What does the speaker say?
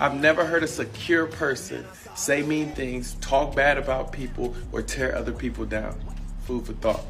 I've never heard a secure person say mean things, talk bad about people, or tear other people down. Food for thought.